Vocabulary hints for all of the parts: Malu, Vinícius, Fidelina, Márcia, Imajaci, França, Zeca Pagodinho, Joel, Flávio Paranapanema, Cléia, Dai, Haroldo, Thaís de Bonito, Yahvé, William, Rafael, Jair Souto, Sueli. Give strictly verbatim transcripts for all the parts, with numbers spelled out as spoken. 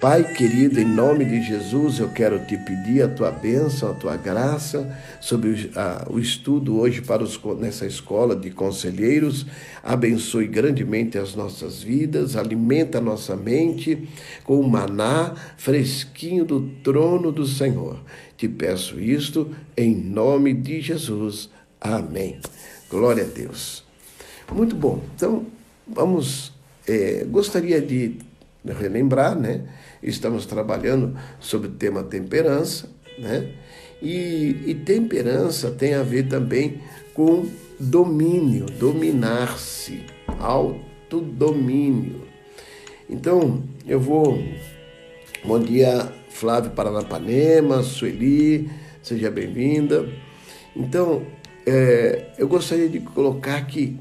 Pai querido, em nome de Jesus, eu quero te pedir a tua bênção, a tua graça sobre o, a, o estudo hoje para os, nessa escola de conselheiros. Abençoe grandemente as nossas vidas, alimenta a nossa mente com o maná fresquinho do trono do Senhor. Te peço isto em nome de Jesus. Amém. Glória a Deus. Muito bom. Então, vamos... É, gostaria de relembrar, né? Estamos trabalhando sobre o tema temperança, né? E, e temperança tem a ver também com domínio, dominar-se, autodomínio. Então, eu vou... Bom dia, Flávio Paranapanema, Sueli, seja bem-vinda. Então, é, eu gostaria de colocar que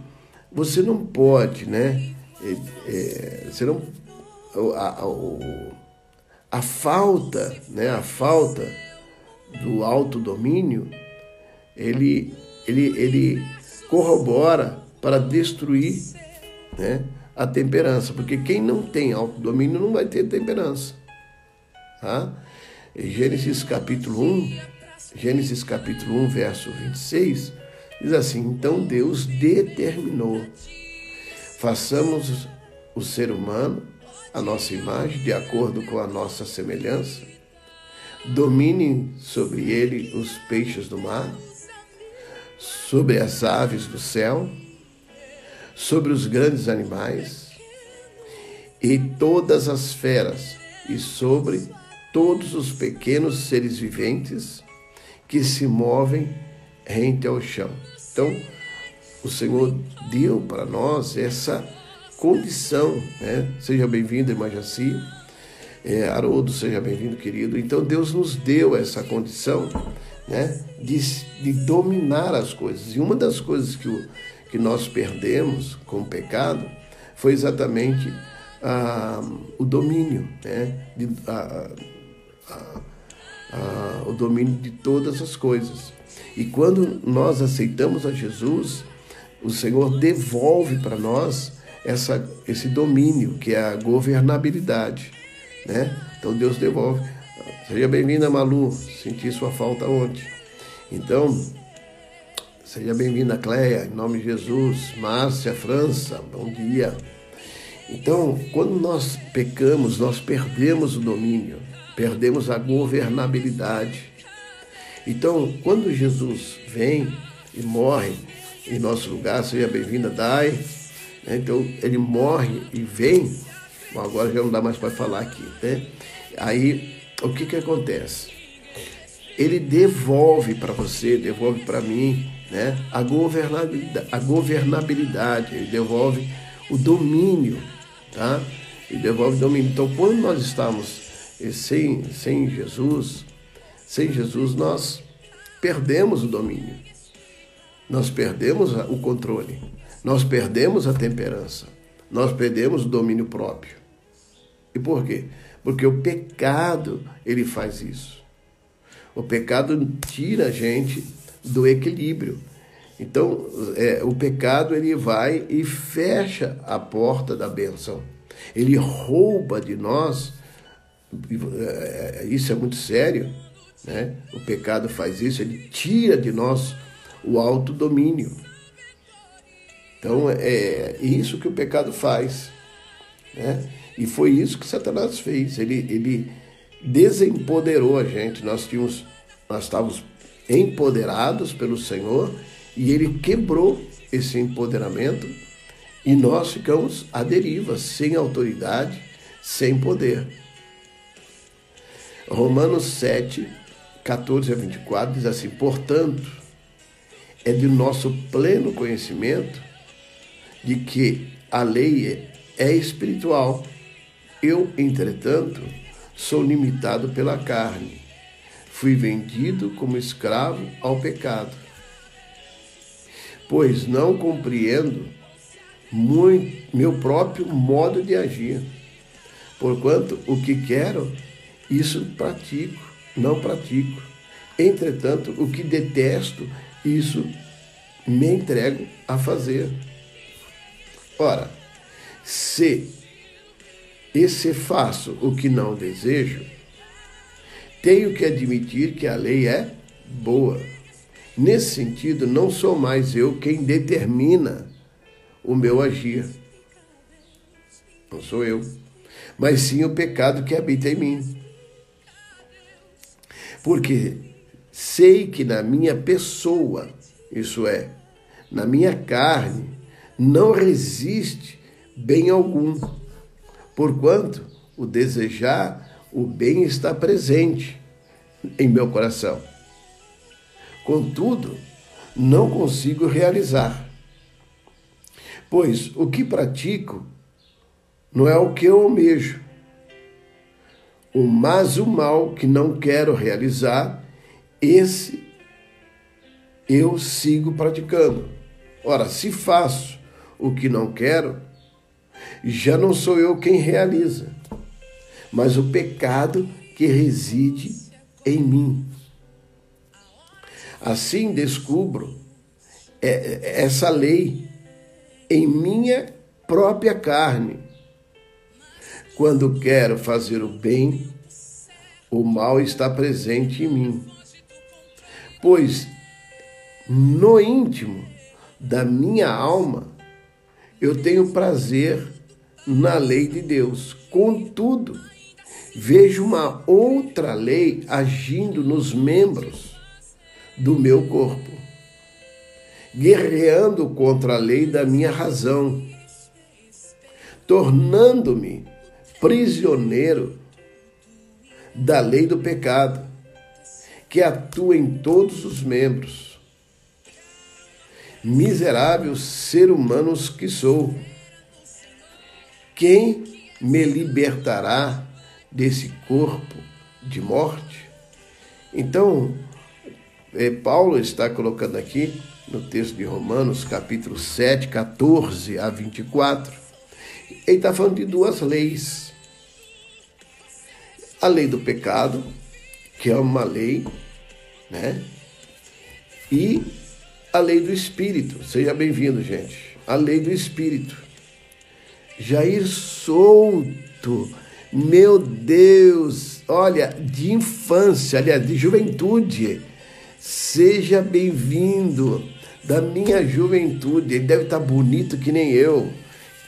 você não pode, né? É, é, você não... A, a, a falta, né, a falta do autodomínio, ele, ele, ele corrobora para destruir, né, a temperança. Porque quem não tem autodomínio não vai ter temperança. Tá? Gênesis capítulo um, Gênesis capítulo um, verso vinte e seis, diz assim: então Deus determinou, façamos o ser humano a nossa imagem, de acordo com a nossa semelhança, dominem sobre ele os peixes do mar, sobre as aves do céu, sobre os grandes animais e todas as feras, e sobre todos os pequenos seres viventes que se movem rente ao chão. Então, o Senhor deu para nós essa condição, né? Seja bem-vindo, Imajaci. É, Haroldo, seja bem-vindo, querido. Então, Deus nos deu essa condição, né? de, de dominar as coisas. E uma das coisas que, o, que nós perdemos com o pecado foi exatamente ah, o domínio, né? de, ah, ah, ah, o domínio de todas as coisas. E quando nós aceitamos a Jesus, o Senhor devolve para nós Essa, esse domínio, que é a governabilidade, né? Então Deus devolve. Seja bem-vinda, Malu, senti sua falta ontem. Então, seja bem-vinda, Cléia, em nome de Jesus. Márcia, França, bom dia. Então, quando nós pecamos, nós perdemos o domínio, perdemos a governabilidade. Então, quando Jesus vem e morre em nosso lugar, seja bem-vinda, Dai. Então, ele morre e vem. Bom, agora já não dá mais para falar aqui, né? Aí, o que que acontece? Ele devolve para você, devolve para mim, né? A governabilidade, a governabilidade. Ele devolve o domínio, tá? Ele devolve o domínio. Então, quando nós estamos sem, sem Jesus, sem Jesus, nós perdemos o domínio. Nós perdemos o controle. Nós perdemos a temperança, nós perdemos o domínio próprio. E por quê? Porque o pecado, ele faz isso. O pecado tira a gente do equilíbrio. Então, é, o pecado, ele vai e fecha a porta da bênção. Ele rouba de nós, isso é muito sério, né? O pecado faz isso, ele tira de nós o autodomínio. Então, é isso que o pecado faz, né? E foi isso que Satanás fez. Ele, ele desempoderou a gente. Nós tínhamos, nós estávamos empoderados pelo Senhor e ele quebrou esse empoderamento e nós ficamos à deriva, sem autoridade, sem poder. Romanos sete, catorze a vinte e quatro diz assim: portanto, é de nosso pleno conhecimento de que a lei é espiritual. Eu, entretanto, sou limitado pela carne. Fui vendido como escravo ao pecado, pois não compreendo muito meu próprio modo de agir. Porquanto o que quero, isso pratico, não pratico. Entretanto, o que detesto, isso me entrego a fazer. Ora, se E se faço o que não desejo, tenho que admitir que a lei é boa. Nesse sentido, não sou mais eu quem determina o meu agir. Não sou eu, mas sim o pecado que habita em mim. Porque sei que na minha pessoa, isso é, na minha carne, não resiste bem algum, porquanto o desejar o bem está presente em meu coração. Contudo, não consigo realizar, pois o que pratico não é o que eu almejo, mas o mal que não quero realizar, esse eu sigo praticando. Ora, se faço o que não quero, já não sou eu quem realiza, mas o pecado que reside em mim. Assim descubro essa lei em minha própria carne. Quando quero fazer o bem, o mal está presente em mim, pois no íntimo da minha alma eu tenho prazer na lei de Deus. Contudo, vejo uma outra lei agindo nos membros do meu corpo, guerreando contra a lei da minha razão, tornando-me prisioneiro da lei do pecado, que atua em todos os membros. Miserável ser humano que sou, quem me libertará desse corpo de morte? Então, Paulo está colocando aqui, no texto de Romanos, capítulo sete, quatorze a vinte e quatro, ele está falando de duas leis. A lei do pecado, que é uma lei, né? E a lei do Espírito. Seja bem-vindo, gente. A lei do Espírito. Jair Souto, meu Deus, olha, de infância, aliás, de juventude. Seja bem-vindo da minha juventude. Ele deve estar bonito que nem eu.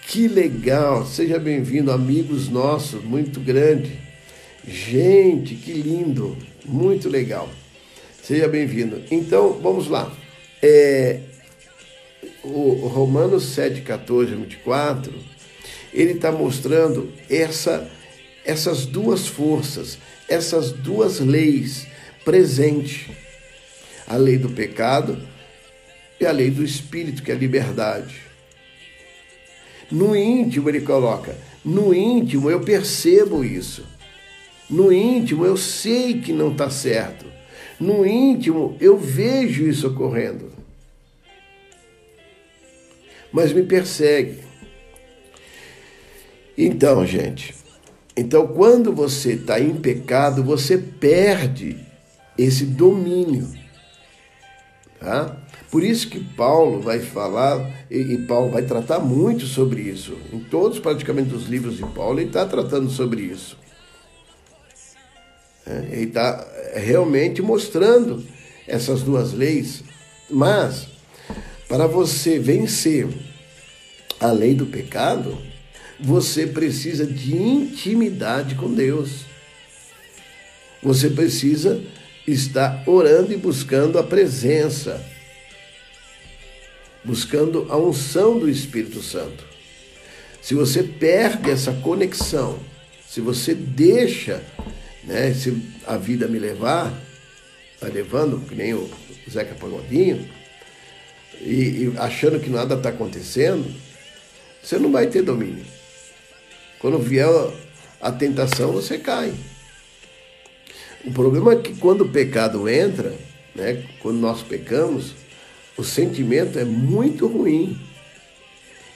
Que legal. Seja bem-vindo, amigos nossos, muito grande. Gente, que lindo, muito legal. Seja bem-vindo. Então, vamos lá. É, o Romanos sete, quatorze, vinte e quatro, ele está mostrando essa, essas duas forças, essas duas leis presentes. A lei do pecado e a lei do Espírito, que é a liberdade. No íntimo, ele coloca, no íntimo eu percebo isso. No íntimo eu sei que não está certo. No íntimo eu vejo isso ocorrendo. Mas me persegue. Então, gente, então quando você está em pecado, você perde esse domínio. Tá? Por isso que Paulo vai falar, e Paulo vai tratar muito sobre isso. Em todos praticamente os livros de Paulo, ele está tratando sobre isso. Ele está realmente mostrando essas duas leis. Mas, para você vencer a lei do pecado, você precisa de intimidade com Deus. Você precisa estar orando e buscando a presença, buscando a unção do Espírito Santo. Se você perde essa conexão, se você deixa... Né? Se a vida me levar, tá levando, que nem o Zeca Pagodinho, e, e achando que nada está acontecendo, você não vai ter domínio. Quando vier a tentação, você cai. O problema é que quando o pecado entra, né? Quando nós pecamos, o sentimento é muito ruim.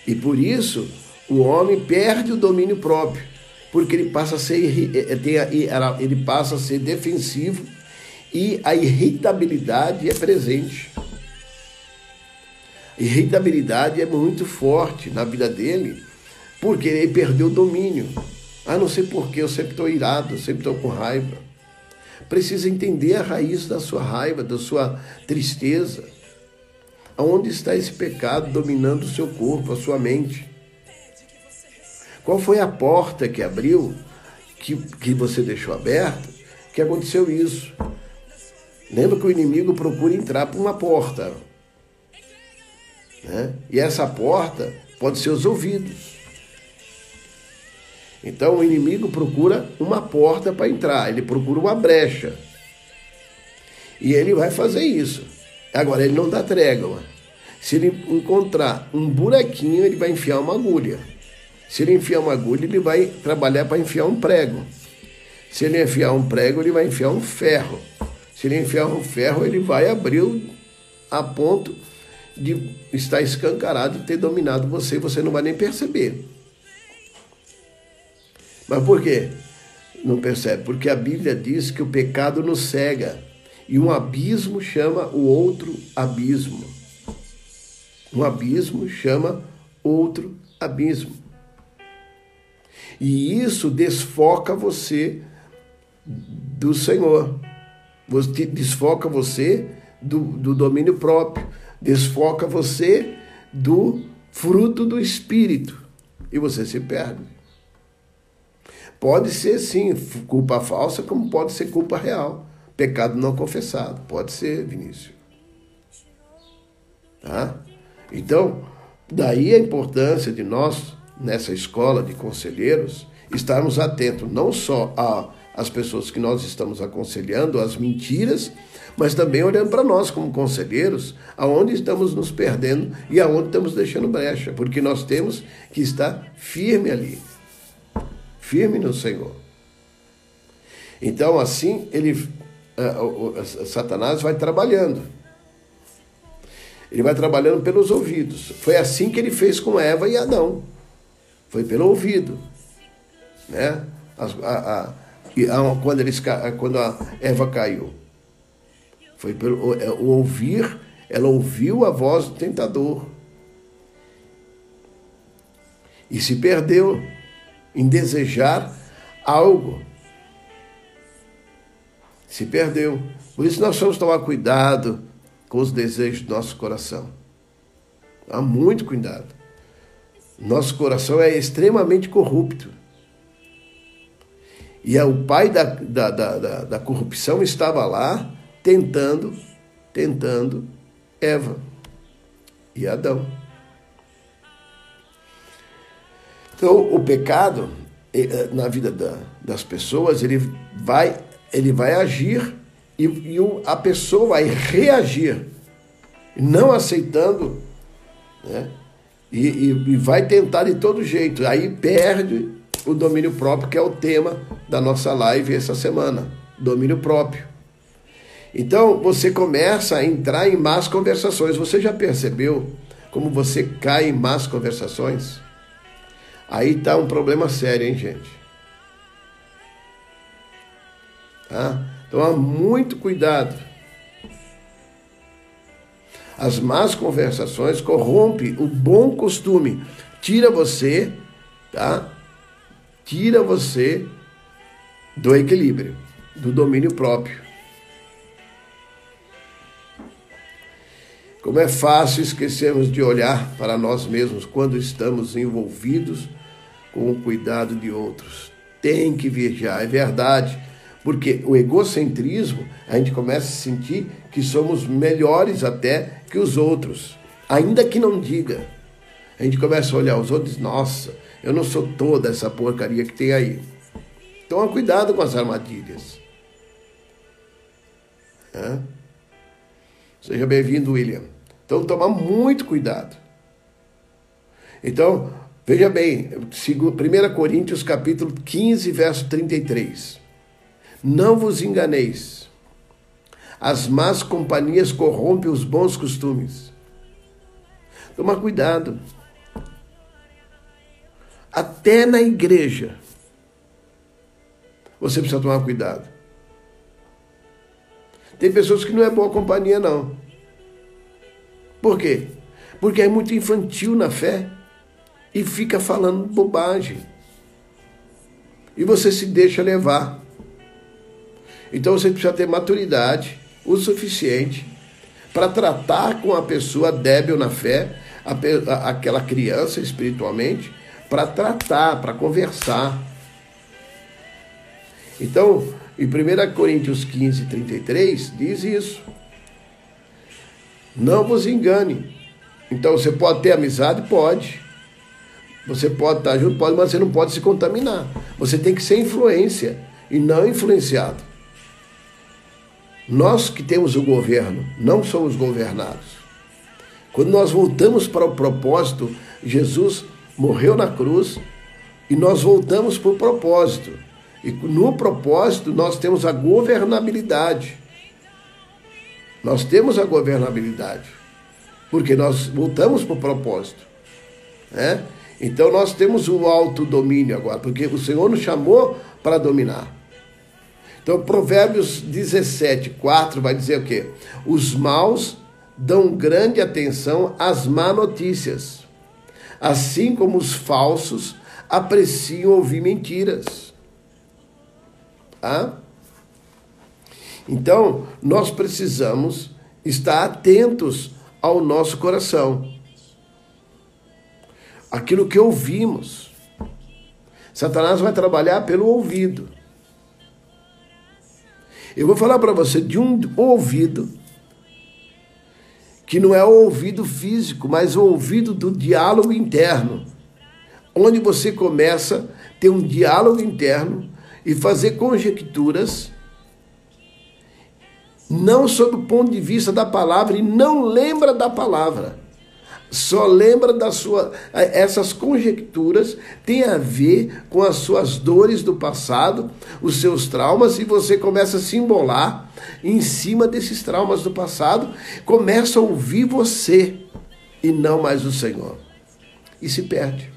E por isso, o homem perde o domínio próprio. Porque ele passa a ser, ele passa a ser defensivo e a irritabilidade é presente. A irritabilidade é muito forte na vida dele, porque ele perdeu o domínio. Ah, não sei porquê, eu sempre estou irado, eu sempre estou com raiva. Precisa entender a raiz da sua raiva, da sua tristeza. Aonde está esse pecado dominando o seu corpo, a sua mente? Qual foi a porta que abriu, que, que você deixou aberta, que aconteceu isso? Lembra que o inimigo procura entrar por uma porta, né? E essa porta pode ser os ouvidos. Então o inimigo procura uma porta para entrar, ele procura uma brecha. E ele vai fazer isso. Agora, ele não dá trégua. Se ele encontrar um buraquinho, ele vai enfiar uma agulha. Se ele enfiar uma agulha, ele vai trabalhar para enfiar um prego. Se ele enfiar um prego, ele vai enfiar um ferro. Se ele enfiar um ferro, ele vai abrir a ponto de estar escancarado e ter dominado você, você não vai nem perceber. Mas por quê? Não percebe. Porque a Bíblia diz que o pecado nos cega. E um abismo chama o outro abismo. Um abismo chama outro abismo. E isso desfoca você do Senhor. Desfoca você do, do domínio próprio. Desfoca você do fruto do Espírito. E você se perde. Pode ser, sim, culpa falsa, como pode ser culpa real. Pecado não confessado. Pode ser, Vinícius. Tá? Então, daí a importância de nós, nessa escola de conselheiros, estarmos atentos não só às pessoas que nós estamos aconselhando, às mentiras, mas também olhando para nós como conselheiros, aonde estamos nos perdendo e aonde estamos deixando brecha. Porque nós temos que estar firme ali. Firme no Senhor. Então, assim, ele, a, a, a Satanás vai trabalhando. Ele vai trabalhando pelos ouvidos. Foi assim que ele fez com Eva e Adão. Foi pelo ouvido. Né? A, a, a, quando, eles, quando a Eva caiu. Foi pelo o ouvir, ela ouviu a voz do tentador. E se perdeu em desejar algo. Se perdeu. Por isso nós vamos tomar cuidado com os desejos do nosso coração. Há muito cuidado. Nosso coração é extremamente corrupto. E é o pai da, da, da, da, da corrupção estava lá tentando, tentando Eva e Adão. Então, o pecado, na vida da, das pessoas, ele vai, ele vai agir e, e a pessoa vai reagir, não aceitando, né? E, e, e vai tentar de todo jeito. Aí perde o domínio próprio, que é o tema da nossa live essa semana, domínio próprio. Então, você começa a entrar em más conversações. Você já percebeu como você cai em más conversações? Aí tá um problema sério, hein, gente? Tá? Então, há muito cuidado. As más conversações corrompem o bom costume. Tira você, tá? Tira você do equilíbrio, do domínio próprio. Como é fácil esquecermos de olhar para nós mesmos quando estamos envolvidos com o cuidado de outros. Tem que vigiar, é verdade, porque o egocentrismo, a gente começa a sentir que somos melhores até que os outros, ainda que não diga. A gente começa a olhar os outros, nossa, eu não sou toda essa porcaria que tem aí. Então, cuidado com as armadilhas. Hã? Seja bem-vindo, William. Então, tomar muito cuidado. Então, veja bem, primeira Coríntios, capítulo quinze, verso trinta e três. Não vos enganeis. As más companhias corrompem os bons costumes. Toma cuidado. Até na igreja, você precisa tomar cuidado. Tem pessoas que não é boa companhia, não. Por quê? Porque é muito infantil na fé. E fica falando bobagem. e você se deixa levar. Então você precisa ter maturidade o suficiente para tratar com a pessoa débil na fé, a, a, aquela criança espiritualmente, para tratar, para conversar. Então, em primeira Coríntios quinze, trinta e três, diz isso. Não vos engane. Então, você pode ter amizade? Pode. Você pode estar junto? Pode, mas você não pode se contaminar. Você tem que ser influência e não influenciado. Nós que temos o governo, não somos governados. Quando nós voltamos para o propósito, Jesus morreu na cruz e nós voltamos para o propósito. E no propósito nós temos a governabilidade. Nós temos a governabilidade, porque nós voltamos para o propósito, né? Então nós temos o autodomínio agora, porque o Senhor nos chamou para dominar. Então, Provérbios dezessete, quatro vai dizer o quê? Os maus dão grande atenção às má notícias, assim como os falsos apreciam ouvir mentiras. Tá? Então, nós precisamos estar atentos ao nosso coração. Aquilo que ouvimos. Satanás vai trabalhar pelo ouvido. Eu vou falar para você de um ouvido, que não é o ouvido físico, mas o ouvido do diálogo interno, onde você começa a ter um diálogo interno e fazer conjecturas, não sob o ponto de vista da palavra, e não lembra da palavra, só lembra da sua... Essas conjecturas têm a ver com as suas dores do passado, os seus traumas, e você começa a se embolar em cima desses traumas do passado, começa a ouvir você e não mais o Senhor, e se perde.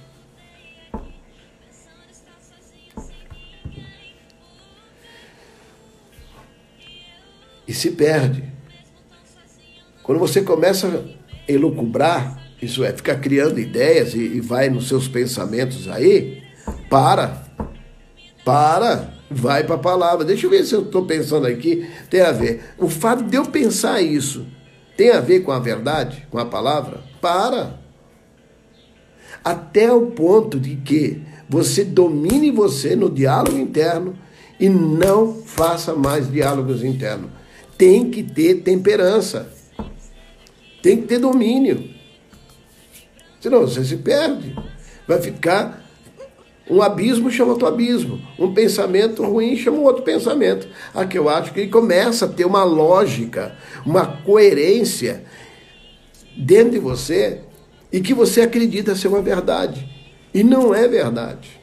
E se perde. Quando você começa a elucubrar, isso é, fica criando ideias e, e vai nos seus pensamentos aí, para, para, vai para a palavra. Deixa eu ver se eu estou pensando aqui, tem a ver. O fato de eu pensar isso, tem a ver com a verdade, com a palavra? Para. Até o ponto de que você domine você no diálogo interno e não faça mais diálogos internos. Tem que ter temperança. Tem que ter domínio. Senão você se perde. Vai ficar... Um abismo chama outro abismo. Um pensamento ruim chama outro pensamento. Aqui eu acho que ele começa a ter uma lógica, uma coerência dentro de você e que você acredita ser uma verdade. E não é verdade.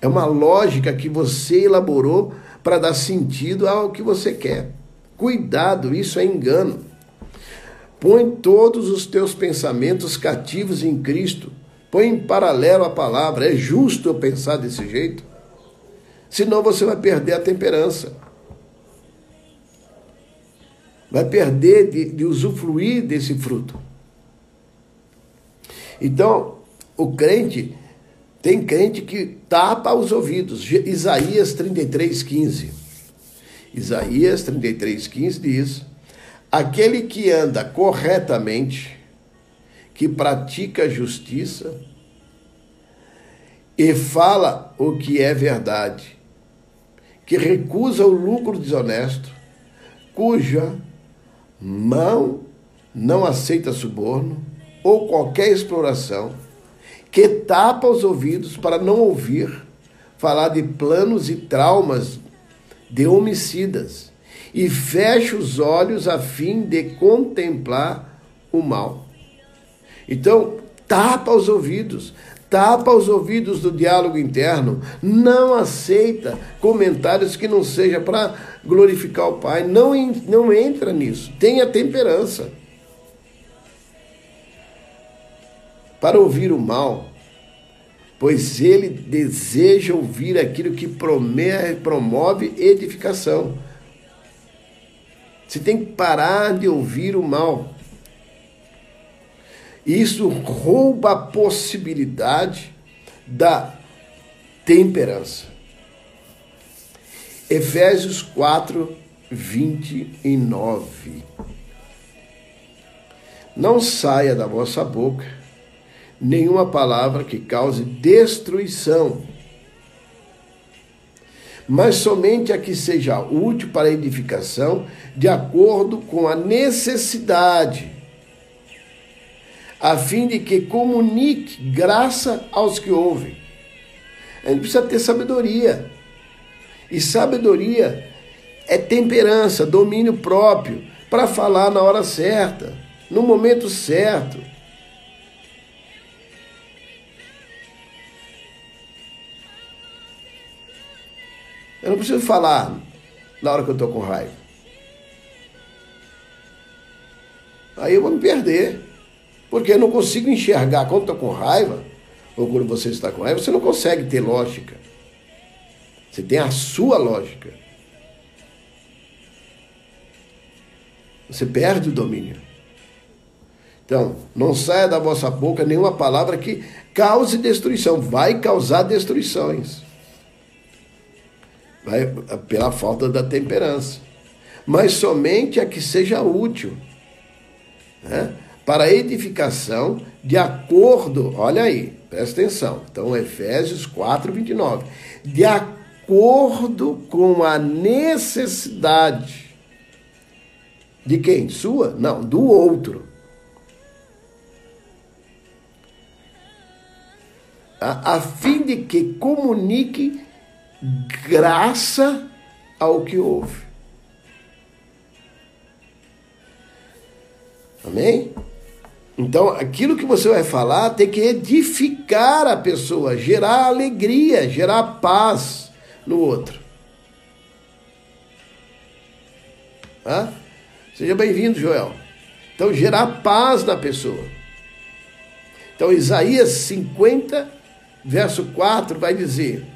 É uma lógica que você elaborou para dar sentido ao que você quer. Cuidado, isso é engano. Põe todos os teus pensamentos cativos em Cristo. Põe em paralelo a palavra. É justo eu pensar desse jeito? Senão você vai perder a temperança. Vai perder de, de usufruir desse fruto. Então, o crente... Tem crente que tapa os ouvidos. Isaías trinta e três, quinze. Isaías trinta e três, quinze diz... Aquele que anda corretamente, que pratica a justiça e fala o que é verdade, que recusa o lucro desonesto, cuja mão não aceita suborno ou qualquer exploração, que tapa os ouvidos para não ouvir falar de planos e traumas de homicidas, e fecha os olhos a fim de contemplar o mal. Então, tapa os ouvidos, tapa os ouvidos do diálogo interno, não aceita comentários que não seja para glorificar o Pai, não, não entra nisso, tenha temperança. Para ouvir o mal, pois ele deseja ouvir aquilo que promove edificação. Você tem que parar de ouvir o mal. Isso rouba a possibilidade da temperança. Efésios quatro, vinte e nove. Não saia da vossa boca nenhuma palavra que cause destruição, mas somente a que seja útil para a edificação, de acordo com a necessidade, a fim de que comunique graça aos que ouvem. A gente precisa ter sabedoria. E sabedoria é temperança, domínio próprio, para falar na hora certa, no momento certo. Eu não preciso falar na hora que eu estou com raiva. Aí eu vou me perder. Porque eu não consigo enxergar. Quando estou com raiva, ou quando você está com raiva, você não consegue ter lógica. Você tem a sua lógica. Você perde o domínio. Então, não saia da vossa boca nenhuma palavra que cause destruição. Vai causar destruições. Vai, pela falta da temperança, mas somente a que seja útil, né? Para edificação, de acordo, olha aí, presta atenção, então Efésios quatro, vinte e nove, de acordo com a necessidade, de quem? Sua? Não, do outro. A, a fim de que comunique graça ao que ouve. Amém? Então, aquilo que você vai falar tem que edificar a pessoa, gerar alegria, gerar paz no outro. Tá? Seja bem-vindo, Joel. Então, gerar paz na pessoa. Então, Isaías cinquenta, verso quatro, vai dizer: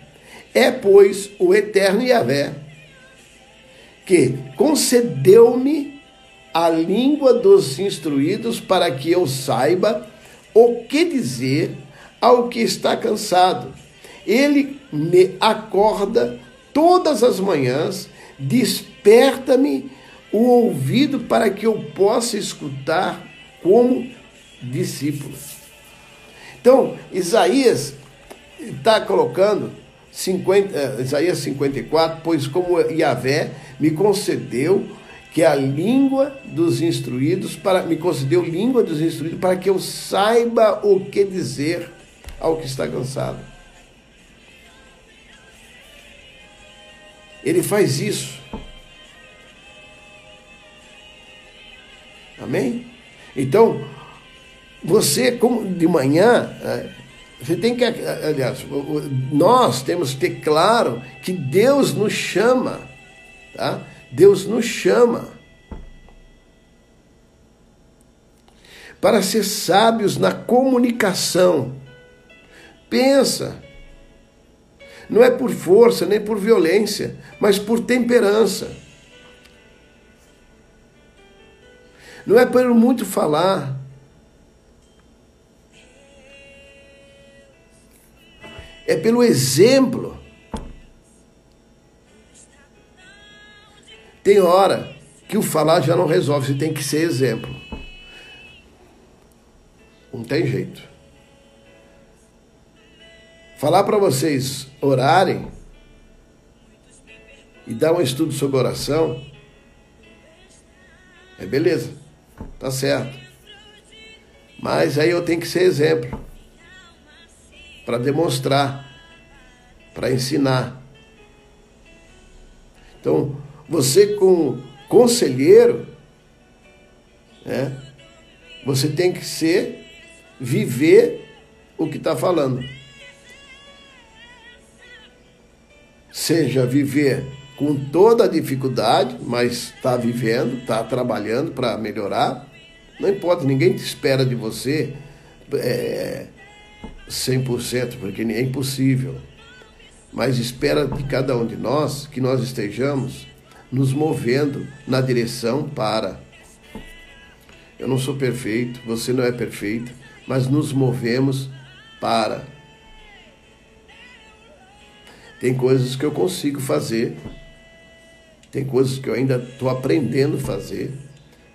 é, pois, o eterno Yahvé, que concedeu-me a língua dos instruídos, para que eu saiba o que dizer ao que está cansado. Ele me acorda todas as manhãs, desperta-me o ouvido para que eu possa escutar como discípulo. Então, Isaías está colocando... cinquenta, Isaías cinquenta e quatro, pois como Yahvé me concedeu que a língua dos instruídos, para, me concedeu língua dos instruídos para que eu saiba o que dizer ao que está cansado. Ele faz isso. Amém? Então, você, como de manhã... Você tem que, aliás, nós temos que ter claro que Deus nos chama, tá? Deus nos chama para ser sábios na comunicação. Pensa, não é por força nem por violência, mas por temperança. Não é por muito falar. É pelo exemplo. Tem hora que o falar já não resolve, você tem que ser exemplo. Não tem jeito. Falar para vocês orarem e dar um estudo sobre oração é beleza, tá certo. Mas aí eu tenho que ser exemplo, para demonstrar, para ensinar. Então, você como conselheiro, né, você tem que ser, viver o que está falando. Seja viver com toda a dificuldade, mas está vivendo, está trabalhando para melhorar. Não importa, ninguém te espera de você... É, cem por cento, porque é impossível, mas espera de cada um de nós que nós estejamos nos movendo na direção para... Eu não sou perfeito, você não é perfeito, mas nos movemos para... Tem coisas que eu consigo fazer tem coisas que eu ainda estou aprendendo a fazer,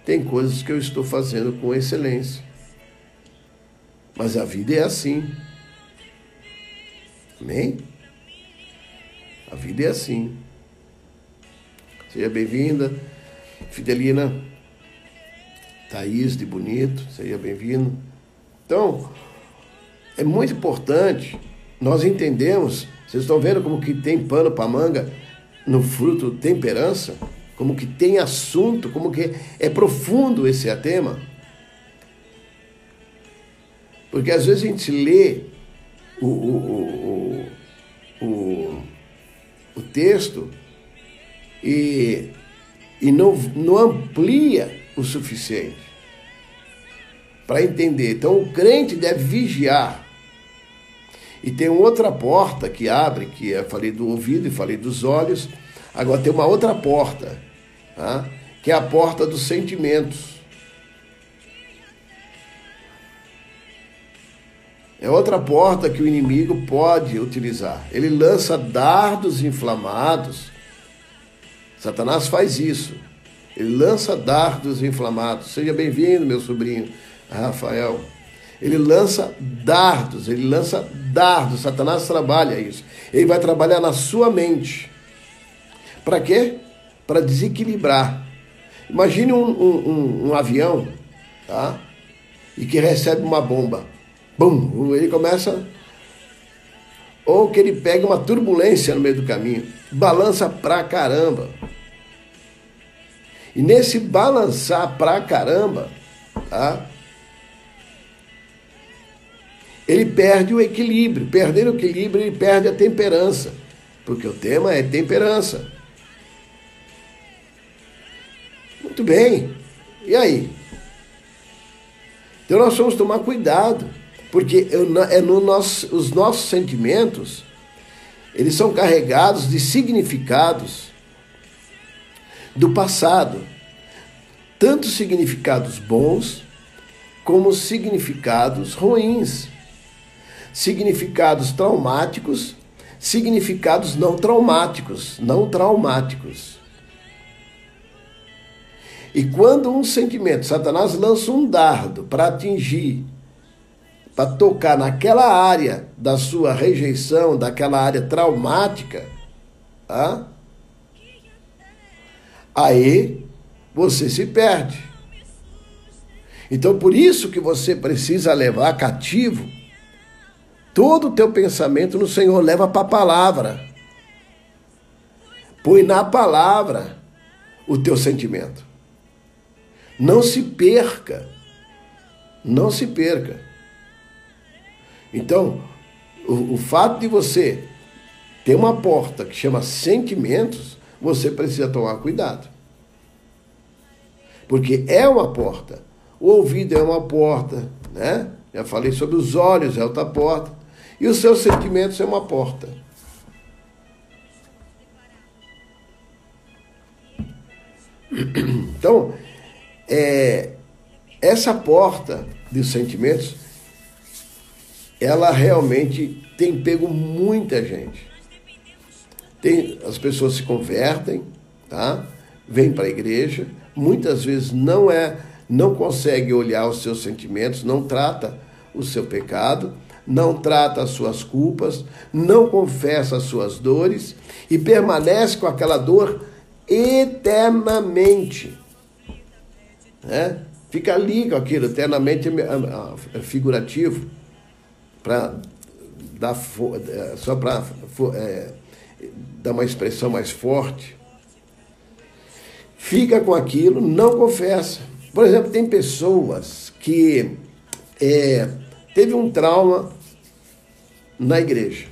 tem coisas que eu estou fazendo com excelência. Mas a vida é assim. Amém? A vida é assim. Seja bem-vinda, Fidelina. Thaís de Bonito, seja bem-vindo. Então, é muito importante nós entendemos, vocês estão vendo como que tem pano para manga no fruto temperança, como que tem assunto, como que é profundo esse tema. Porque às vezes a gente lê o, o, o, o, o texto e, e não, não amplia o suficiente para entender. Então o crente deve vigiar. E tem outra porta que abre, que eu falei do ouvido e falei dos olhos. Agora tem uma outra porta, tá? Que é a porta dos sentimentos. É outra porta que o inimigo pode utilizar. Ele lança dardos inflamados. Satanás faz isso. Ele lança dardos inflamados. Seja bem-vindo, meu sobrinho Rafael. Ele lança dardos, ele lança dardos. Satanás trabalha isso. Ele vai trabalhar na sua mente. Para quê? Para desequilibrar. Imagine um, um, um, um avião, tá? E que recebe uma bomba. Bum! Ele começa... Ou que ele pega uma turbulência no meio do caminho. Balança pra caramba. E nesse balançar pra caramba, tá? Ele perde o equilíbrio. Perdendo o equilíbrio, ele perde a temperança. Porque o tema é temperança. Muito bem. E aí? Então nós vamos tomar cuidado. Porque eu, é no nosso, os nossos sentimentos, eles são carregados de significados do passado. Tanto significados bons, como significados ruins. Significados traumáticos, significados não traumáticos, não traumáticos. E quando um sentimento, Satanás lança um dardo para atingir, para tocar naquela área da sua rejeição, daquela área traumática, tá? Aí você se perde. Então por isso que você precisa levar cativo todo o teu pensamento no Senhor, leva para a palavra. Põe na palavra o teu sentimento. Não se perca. Não se perca. Então, o, o fato de você ter uma porta que chama sentimentos, você precisa tomar cuidado. Porque é uma porta. O ouvido é uma porta, né? Já falei sobre os olhos, é outra porta. E os seus sentimentos é uma porta. Então, é, essa porta dos sentimentos, ela realmente tem pego muita gente. Tem, as pessoas se convertem, tá? Vêm para a igreja, muitas vezes não, é, não consegue olhar os seus sentimentos, não trata o seu pecado, não trata as suas culpas, não confessa as suas dores e permanece com aquela dor eternamente. Né? Fica ali com aquilo, eternamente é figurativo, pra dar for, só para é, dar uma expressão mais forte. Fica com aquilo, não confessa. Por exemplo, tem pessoas que é, teve um trauma na igreja.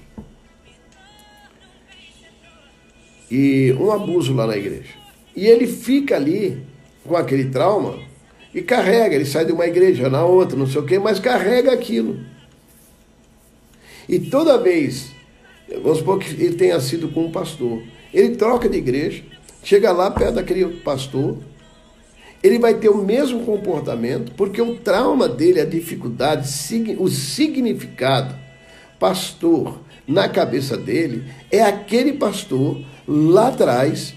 E um abuso lá na igreja. E ele fica ali com aquele trauma e carrega. Ele sai de uma igreja na outra, não sei o quê, mas carrega aquilo. E toda vez, vamos supor que ele tenha sido com um pastor. Ele troca de igreja, chega lá perto daquele pastor, ele vai ter o mesmo comportamento, porque o trauma dele, a dificuldade, o significado, pastor, na cabeça dele, é aquele pastor lá atrás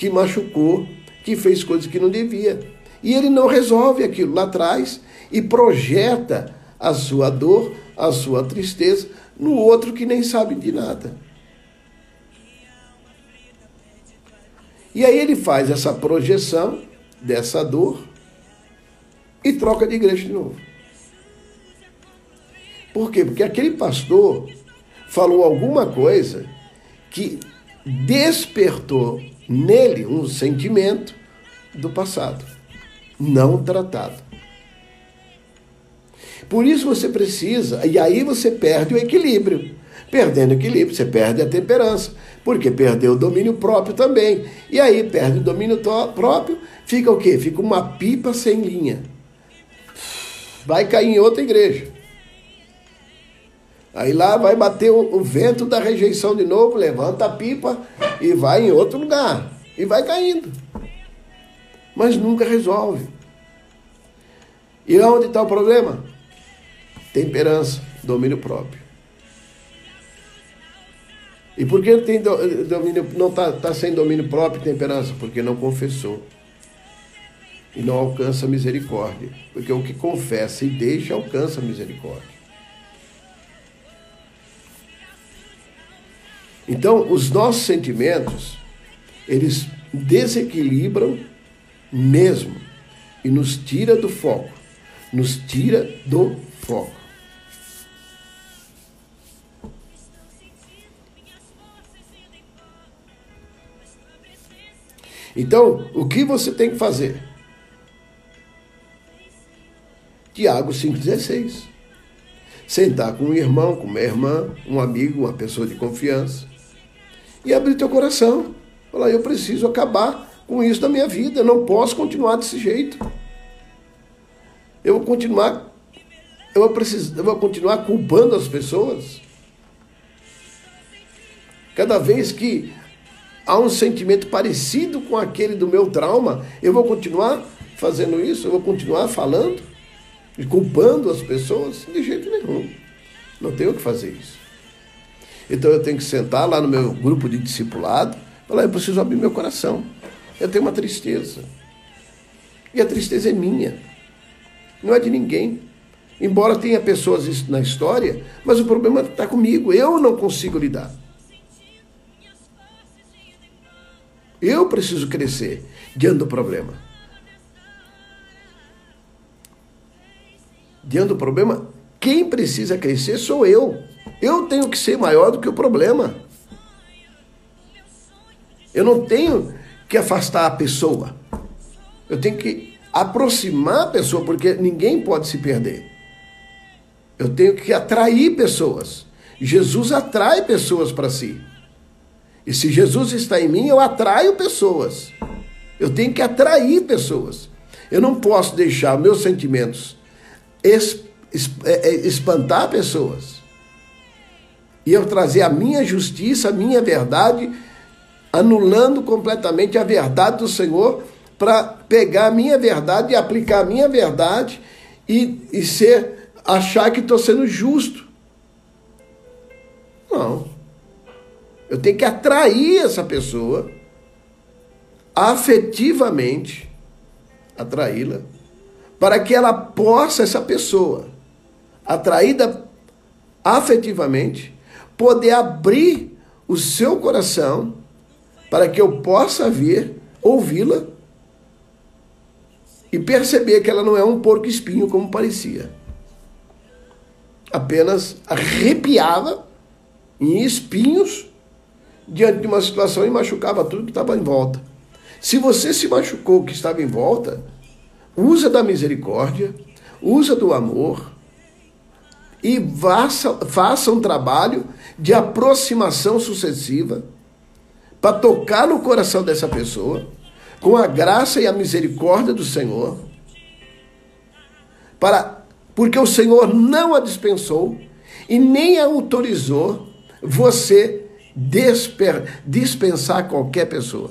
que machucou, que fez coisas que não devia. E ele não resolve aquilo lá atrás e projeta a sua dor, a sua tristeza no outro que nem sabe de nada. E aí ele faz essa projeção dessa dor e troca de igreja de novo. Por quê? Porque aquele pastor falou alguma coisa que despertou nele um sentimento do passado, não tratado. Por isso você precisa, e aí você perde o equilíbrio. Perdendo o equilíbrio, você perde a temperança, porque perdeu o domínio próprio também. E aí perde o domínio tó- próprio, fica o quê? Fica uma pipa sem linha. Vai cair em outra igreja. Aí lá vai bater o, o vento da rejeição de novo, levanta a pipa e vai em outro lugar. E vai caindo. Mas nunca resolve. E onde está o problema? Temperança, domínio próprio. E por que tem domínio, não está tá sem domínio próprio e temperança? Porque não confessou. E não alcança misericórdia. Porque o que confessa e deixa alcança misericórdia. Então, os nossos sentimentos, eles desequilibram mesmo. E nos tira do foco. Nos tira do foco. Então, o que você tem que fazer? Tiago cinco dezesseis. Sentar com um irmão, com uma irmã, um amigo, uma pessoa de confiança. E abrir teu coração. Falar, eu preciso acabar com isso da minha vida. Eu não posso continuar desse jeito. Eu vou continuar, eu vou precisar, eu vou continuar culpando as pessoas. Cada vez que há um sentimento parecido com aquele do meu trauma, eu vou continuar fazendo isso? Eu vou continuar falando? E culpando as pessoas? De jeito nenhum. Não tenho o que fazer isso. Então eu tenho que sentar lá no meu grupo de discipulado, falar, eu preciso abrir meu coração. Eu tenho uma tristeza. E a tristeza é minha. Não é de ninguém. Embora tenha pessoas na história, mas o problema está comigo. Eu não consigo lidar. Eu preciso crescer diante do problema. Diante do problema, quem precisa crescer sou eu. Eu tenho que ser maior do que o problema. Eu não tenho que afastar a pessoa. Eu tenho que aproximar a pessoa, porque ninguém pode se perder. Eu tenho que atrair pessoas. Jesus atrai pessoas para si. E se Jesus está em mim, eu atraio pessoas. Eu tenho que atrair pessoas. Eu não posso deixar meus sentimentos espantar pessoas. E eu trazer a minha justiça, a minha verdade, anulando completamente a verdade do Senhor para pegar a minha verdade e aplicar a minha verdade e, e ser, achar que estou sendo justo. Não. Eu tenho que atrair essa pessoa, afetivamente, atraí-la, para que ela possa, essa pessoa, atraída afetivamente, poder abrir o seu coração para que eu possa ver, ouvi-la e perceber que ela não é um porco-espinho como parecia. Apenas arrepiava em espinhos diante de uma situação e machucava tudo que estava em volta. Se você se machucou o que estava em volta, usa da misericórdia, usa do amor e faça, faça um trabalho de aproximação sucessiva para tocar no coração dessa pessoa com a graça e a misericórdia do Senhor, para, porque o Senhor não a dispensou e nem a autorizou você Desper, dispensar qualquer pessoa.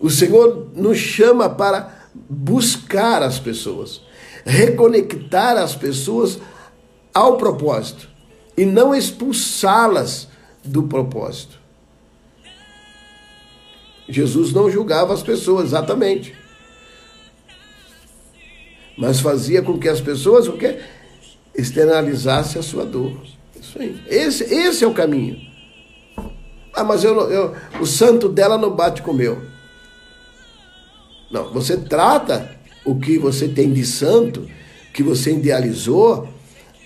O Senhor nos chama para buscar as pessoas, reconectar as pessoas ao propósito e não expulsá-las do propósito. Jesus não julgava as pessoas, exatamente. Mas fazia com que as pessoas o quê? Externalizassem a sua dor. Isso aí. Esse, esse é o caminho. Ah, mas eu, eu, o santo dela não bate com o meu. Não, você trata o que você tem de santo, que você idealizou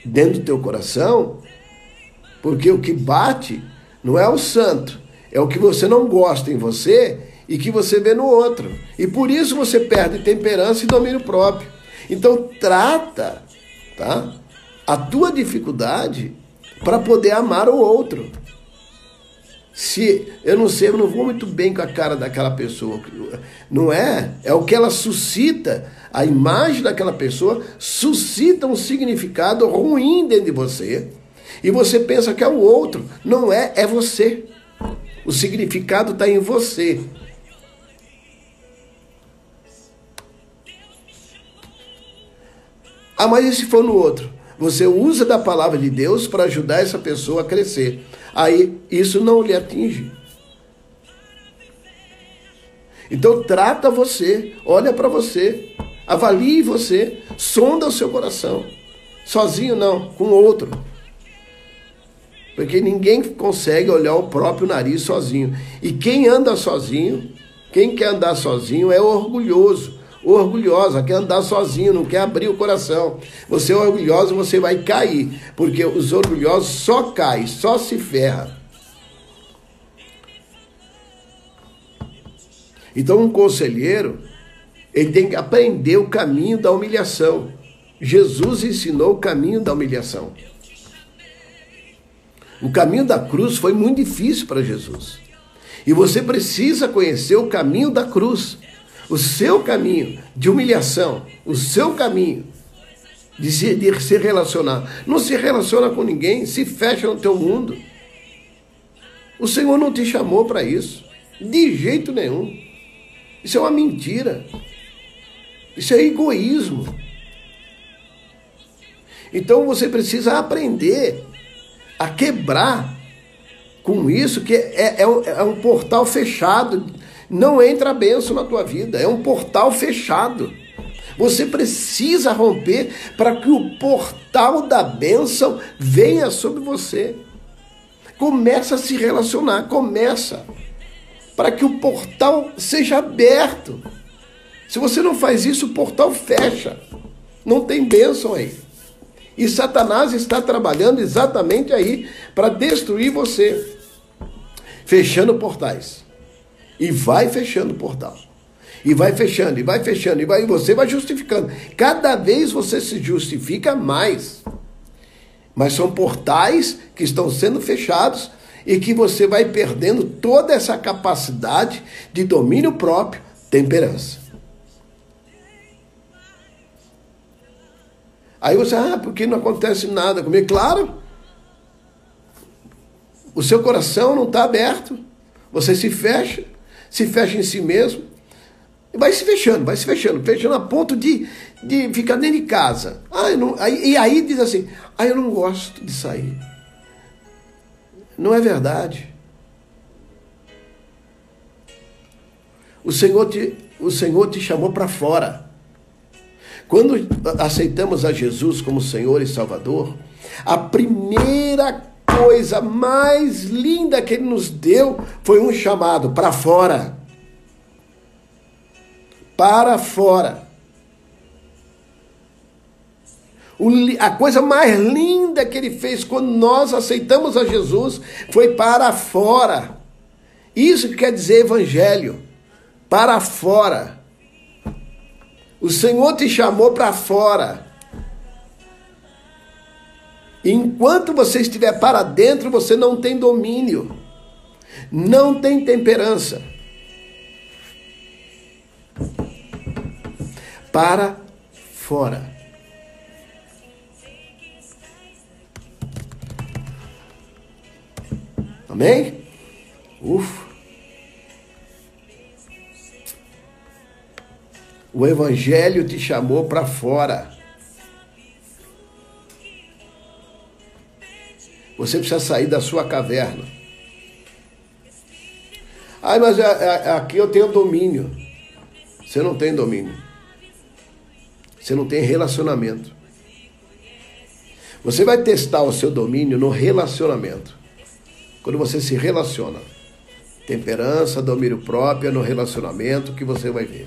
dentro do teu coração, porque o que bate não é o santo, é o que você não gosta em você e que você vê no outro. E por isso você perde temperança e domínio próprio. Então trata, tá, a tua dificuldade para poder amar o outro. Se eu não sei, eu não vou muito bem com a cara daquela pessoa. Não é? É o que ela suscita, a imagem daquela pessoa suscita um significado ruim dentro de você. E você pensa que é o outro. Não é, é você. O significado está em você. Ah, mas e se for no outro? Você usa da palavra de Deus para ajudar essa pessoa a crescer. Aí isso não lhe atinge. Então trata você, olha para você, avalie você, sonda o seu coração. Sozinho não, com outro. Porque ninguém consegue olhar o próprio nariz sozinho. E quem anda sozinho, quem quer andar sozinho é orgulhoso, orgulhosa, quer andar sozinho, não quer abrir o coração. Você é orgulhoso, você vai cair, porque os orgulhosos só caem, só se ferram. Então um conselheiro, ele tem que aprender o caminho da humilhação. Jesus ensinou o caminho da humilhação. O caminho da cruz foi muito difícil para Jesus. E você precisa conhecer o caminho da cruz. O seu caminho de humilhação. O seu caminho de se, de se relacionar. Não se relaciona com ninguém. Se fecha no teu mundo. O Senhor não te chamou para isso. De jeito nenhum. Isso é uma mentira. Isso é egoísmo. Então você precisa aprender a quebrar com isso, que é, é, um, é um portal fechado. Não entra a bênção na tua vida. É um portal fechado. Você precisa romper para que o portal da bênção venha sobre você. Começa a se relacionar. Começa. Para que o portal seja aberto. Se você não faz isso, o portal fecha. Não tem bênção aí. E Satanás está trabalhando exatamente aí para destruir você, fechando portais. E vai fechando o portal. E vai fechando, e vai fechando, e vai, e você vai justificando. Cada vez você se justifica mais. Mas são portais que estão sendo fechados e que você vai perdendo toda essa capacidade de domínio próprio, temperança. Aí você, ah, porque não acontece nada comigo. Claro, o seu coração não está aberto, você se fecha, se fecha em si mesmo, e vai se fechando, vai se fechando, fechando a ponto de, de ficar dentro de casa. Ah, eu não, aí, e aí diz assim, ah, eu não gosto de sair. Não é verdade. O Senhor te, o Senhor te chamou para fora. Quando aceitamos a Jesus como Senhor e Salvador, a primeira coisa mais linda que Ele nos deu foi um chamado para fora. Para fora. A coisa mais linda que Ele fez quando nós aceitamos a Jesus foi para fora. Isso que quer dizer evangelho. Para fora. O Senhor te chamou para fora. Enquanto você estiver para dentro, você não tem domínio. Não tem temperança. Para fora. Amém? Ufa. O Evangelho te chamou para fora. Você precisa sair da sua caverna. Ah, mas a, a, aqui eu tenho domínio. Você não tem domínio. Você não tem relacionamento. Você vai testar o seu domínio no relacionamento. Quando você se relaciona. Temperança, domínio próprio, no relacionamento que você vai ver.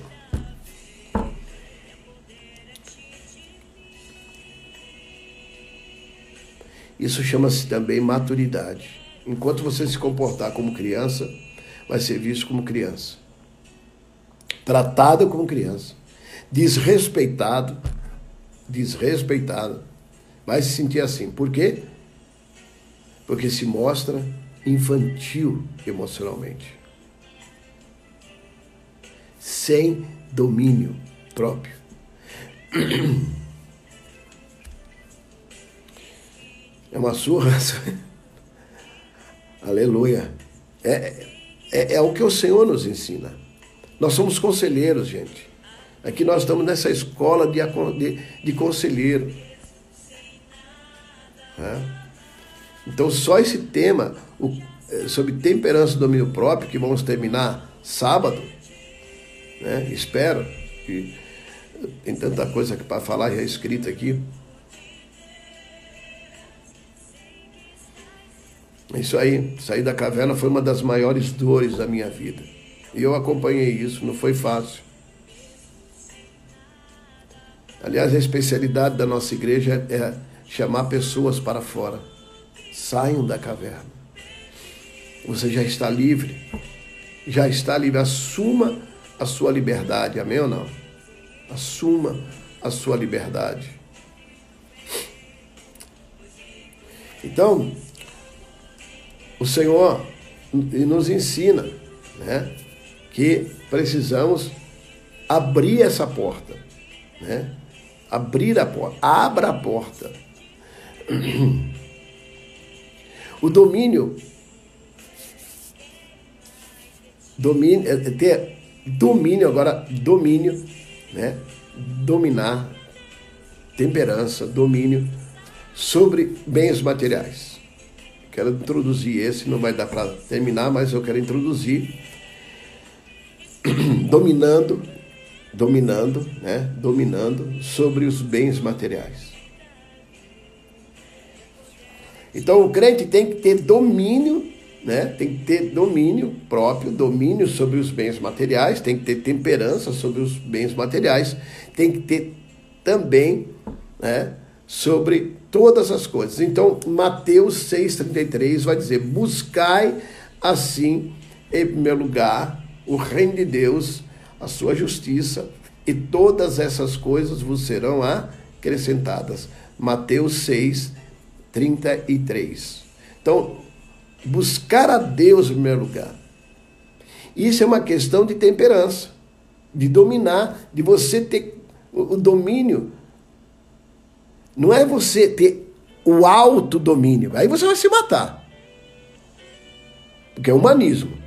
Isso chama-se também maturidade. Enquanto você se comportar como criança, vai ser visto como criança. Tratado como criança. Desrespeitado. Desrespeitado. Vai se sentir assim. Por quê? Porque se mostra infantil emocionalmente. Sem domínio próprio. É uma surra. Aleluia. É, é, é o que o Senhor nos ensina. Nós somos conselheiros, gente. Aqui nós estamos nessa escola de, de, de conselheiro. É. Então só esse tema o, sobre temperança e domínio próprio, que vamos terminar sábado, né? Espero que tem tanta coisa para falar já escrita aqui. Isso aí, sair da caverna foi uma das maiores dores da minha vida. E eu acompanhei isso, não foi fácil. Aliás, a especialidade da nossa igreja é chamar pessoas para fora. Saiam da caverna. Você já está livre. Já está livre. Assuma a sua liberdade. Amém ou não? Assuma a sua liberdade. Então, o Senhor nos ensina, né, que precisamos abrir essa porta, né? Abrir a porta, abra a porta. O domínio, domínio, é ter domínio agora, domínio, né? Dominar, temperança, domínio sobre bens materiais. Quero introduzir esse, não vai dar para terminar, mas eu quero introduzir. Dominando, dominando, né? Dominando sobre os bens materiais. Então o crente tem que ter domínio, né? Tem que ter domínio próprio, domínio sobre os bens materiais, tem que ter temperança sobre os bens materiais, tem que ter também, né? Sobre todas as coisas. Então, Mateus seis, trinta e três vai dizer: buscai assim, em primeiro lugar, o reino de Deus, a sua justiça, e todas essas coisas vos serão acrescentadas. Mateus seis, trinta e três. Então, buscar a Deus em primeiro lugar. Isso é uma questão de temperança, de dominar, de você ter o domínio. Não é você ter o autodomínio. Aí você vai se matar. Porque é humanismo.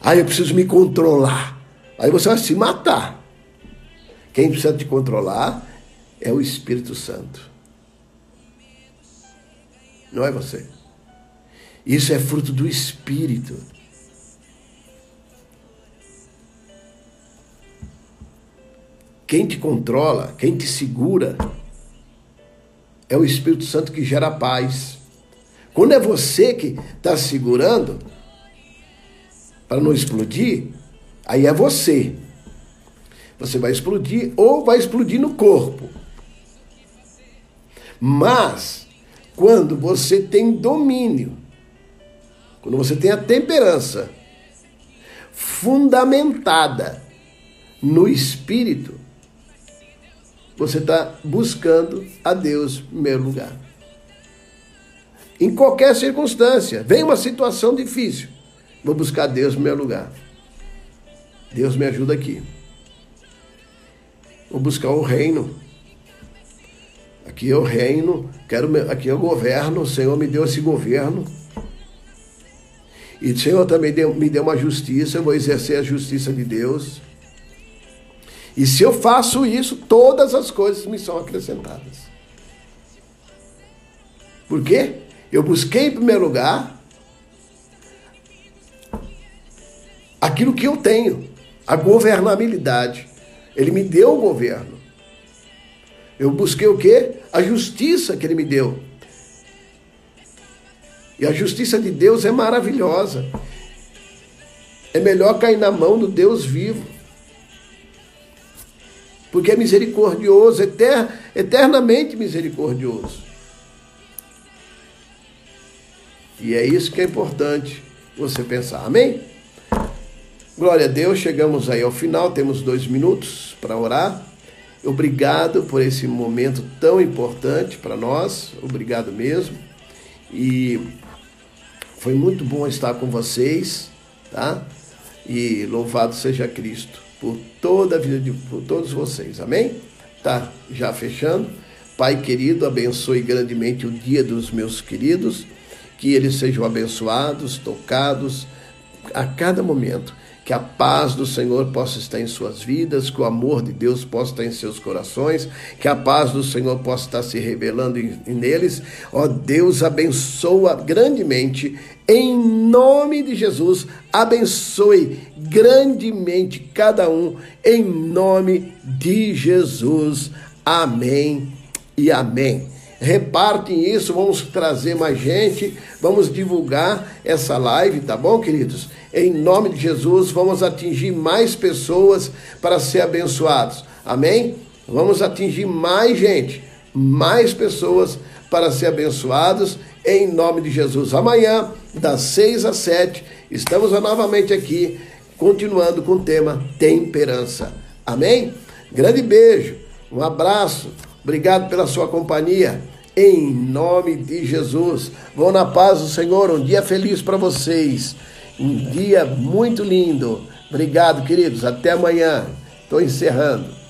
Aí eu preciso me controlar. Aí você vai se matar. Quem precisa te controlar é o Espírito Santo. Não é você. Isso é fruto do Espírito. Quem te controla, quem te segura, é o Espírito Santo que gera paz. Quando é você que está segurando, para não explodir, aí é você. Você vai explodir ou vai explodir no corpo. Mas, quando você tem domínio, quando você tem a temperança fundamentada no Espírito, você está buscando a Deus em primeiro lugar. Em qualquer circunstância. Vem uma situação difícil. Vou buscar a Deus em primeiro lugar. Deus me ajuda aqui. Vou buscar o reino. Aqui é o reino. Quero, aqui é o governo. O Senhor me deu esse governo. E o Senhor também deu, me deu uma justiça. Eu vou exercer a justiça de Deus. E se eu faço isso, todas as coisas me são acrescentadas. Por quê? Eu busquei em primeiro lugar aquilo que eu tenho, a governabilidade. Ele me deu o governo. Eu busquei o quê? A justiça que ele me deu. E a justiça de Deus é maravilhosa. É melhor cair na mão do Deus vivo, porque é misericordioso, eter, eternamente misericordioso. E é isso que é importante você pensar, amém? Glória a Deus, chegamos aí ao final, temos dois minutos para orar. Obrigado por esse momento tão importante para nós, obrigado mesmo. E foi muito bom estar com vocês, tá? E louvado seja Cristo por toda a vida de por todos vocês, amém? Tá, já fechando. Pai querido, abençoe grandemente o dia dos meus queridos, que eles sejam abençoados, tocados a cada momento, que a paz do Senhor possa estar em suas vidas, que o amor de Deus possa estar em seus corações, que a paz do Senhor possa estar se revelando em, neles. Ó Deus, abençoa grandemente, em nome de Jesus, abençoe grandemente cada um, em nome de Jesus. Amém e amém. Repartem isso, vamos trazer mais gente, vamos divulgar essa live, tá bom, queridos? Em nome de Jesus, vamos atingir mais pessoas para ser abençoados, amém? Vamos atingir mais gente, mais pessoas para ser abençoados, em nome de Jesus. Amanhã, das seis às sete, estamos novamente aqui, continuando com o tema temperança, amém? Grande beijo, um abraço. Obrigado pela sua companhia, em nome de Jesus. Vão na paz do Senhor, um dia feliz para vocês, um dia muito lindo. Obrigado, queridos, até amanhã. Estou encerrando.